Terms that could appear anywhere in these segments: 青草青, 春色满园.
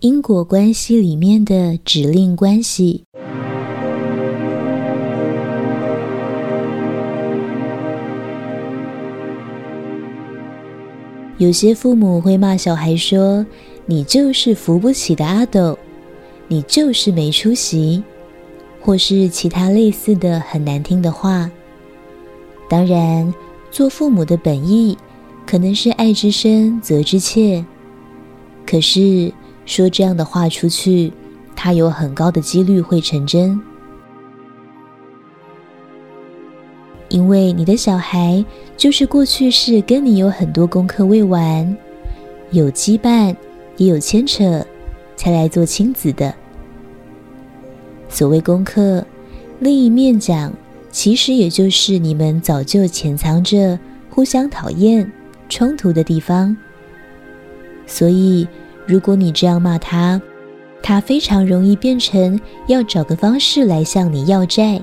因果关系里面的指令关系。有些父母会骂小孩说，你就是扶不起的阿斗，你就是没出息，或是其他类似的很难听的话。当然，做父母的本意可能是爱之深责之切，可是说这样的话出去，它有很高的几率会成真。因为你的小孩就是过去世跟你有很多功课未完，有羁绊也有牵扯，才来做亲子的。所谓功课，另一面讲，其实也就是你们早就潜藏着互相讨厌、冲突的地方。所以如果你这样骂他，他非常容易变成要找个方式来向你要债。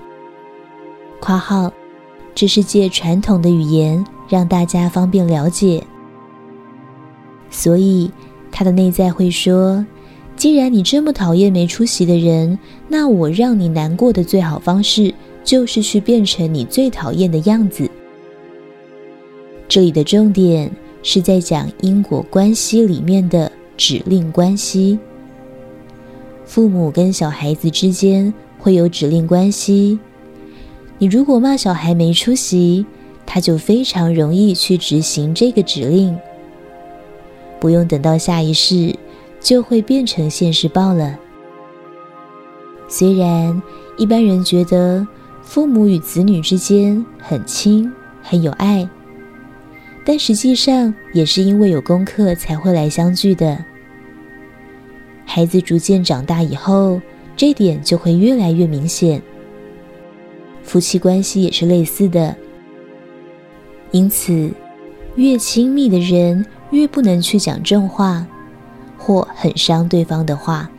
括号，这是借传统的语言让大家方便了解。所以他的内在会说，既然你这么讨厌没出息的人，那我让你难过的最好方式就是去变成你最讨厌的样子。这里的重点是在讲因果关系里面的指令关系，父母跟小孩子之间会有指令关系。你如果骂小孩没出息，他就非常容易去执行这个指令，不用等到下一世，就会变成现世报了。虽然一般人觉得父母与子女之间很亲很有爱，但实际上也是因为有功课才会来相聚的。孩子逐渐长大以后，这点就会越来越明显。夫妻关系也是类似的。因此，越亲密的人越不能去讲重话，或很伤对方的话。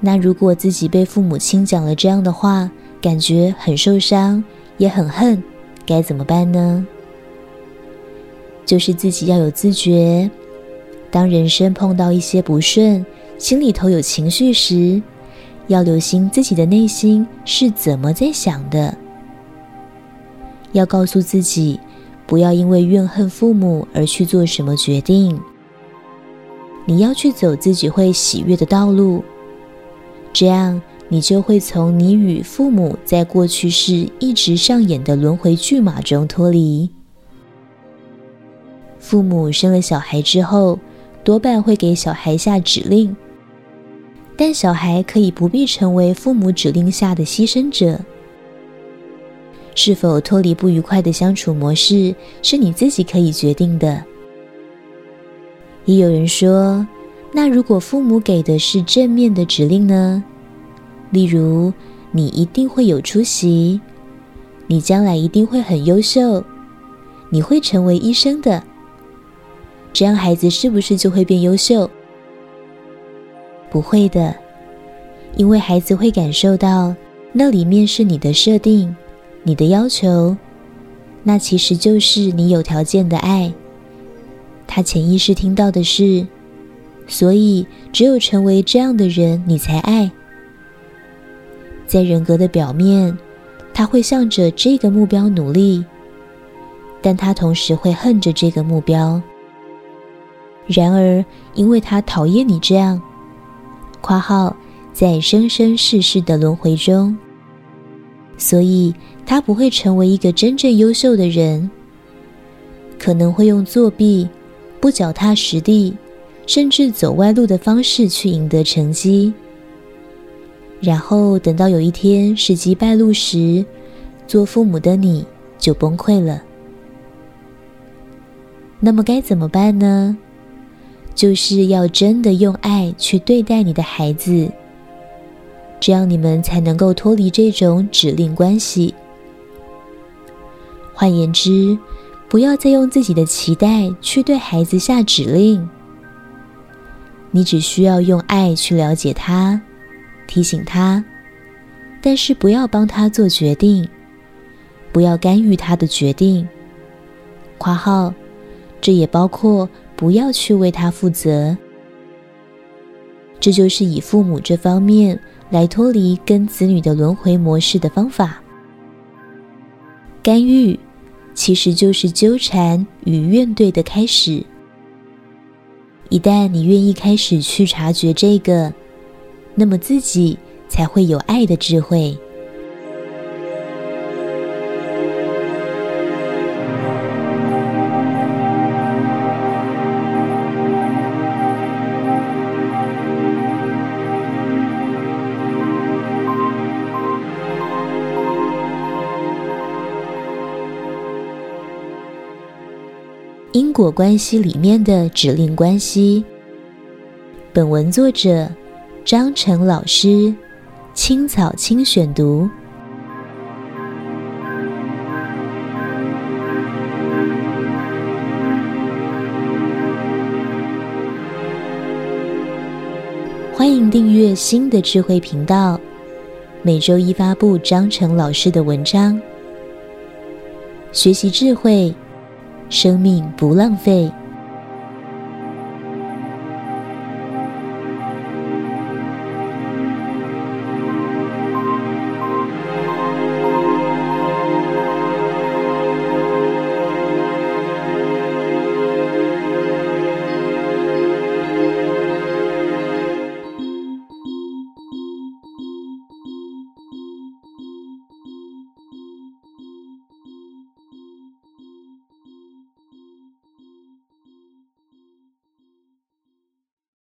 那如果自己被父母亲讲了这样的话，感觉很受伤，也很恨，该怎么办呢？就是自己要有自觉，当人生碰到一些不顺，心里头有情绪时，要留心自己的内心是怎么在想的。要告诉自己，不要因为怨恨父母而去做什么决定，你要去走自己会喜悦的道路，这样你就会从你与父母在过去世一直上演的轮回剧码中脱离。父母生了小孩之后，多半会给小孩下指令，但小孩可以不必成为父母指令下的牺牲者。是否脱离不愉快的相处模式，是你自己可以决定的。也有人说，那如果父母给的是正面的指令呢？例如，你一定会有出息，你将来一定会很优秀，你会成为医生的。这样孩子是不是就会变优秀？不会的，因为孩子会感受到那里面是你的设定，你的要求，那其实就是你有条件的爱。他潜意识听到的是，所以只有成为这样的人你才爱。在人格的表面，他会向着这个目标努力，但他同时会恨着这个目标。然而因为他讨厌你这样，括号，在生生世世的轮回中，所以他不会成为一个真正优秀的人，可能会用作弊、不脚踏实地，甚至走歪路的方式去赢得成绩。然后等到有一天时机败露时，做父母的你就崩溃了。那么该怎么办呢？就是要真的用爱去对待你的孩子，这样你们才能够脱离这种指令关系。换言之，不要再用自己的期待去对孩子下指令，你只需要用爱去了解他，提醒他，但是不要帮他做决定，不要干预他的决定。括号，这也包括不要去为他负责，这就是以父母这方面来脱离跟子女的轮回模式的方法。干预其实就是纠缠与怨怼的开始。一旦你愿意开始去察觉这个，那么自己才会有爱的智慧。因果关系里面的指令关系。本文作者张晨老师，青草青选读。欢迎订阅新的智慧频道，每周一发布张晨老师的文章。学习智慧，生命不浪费。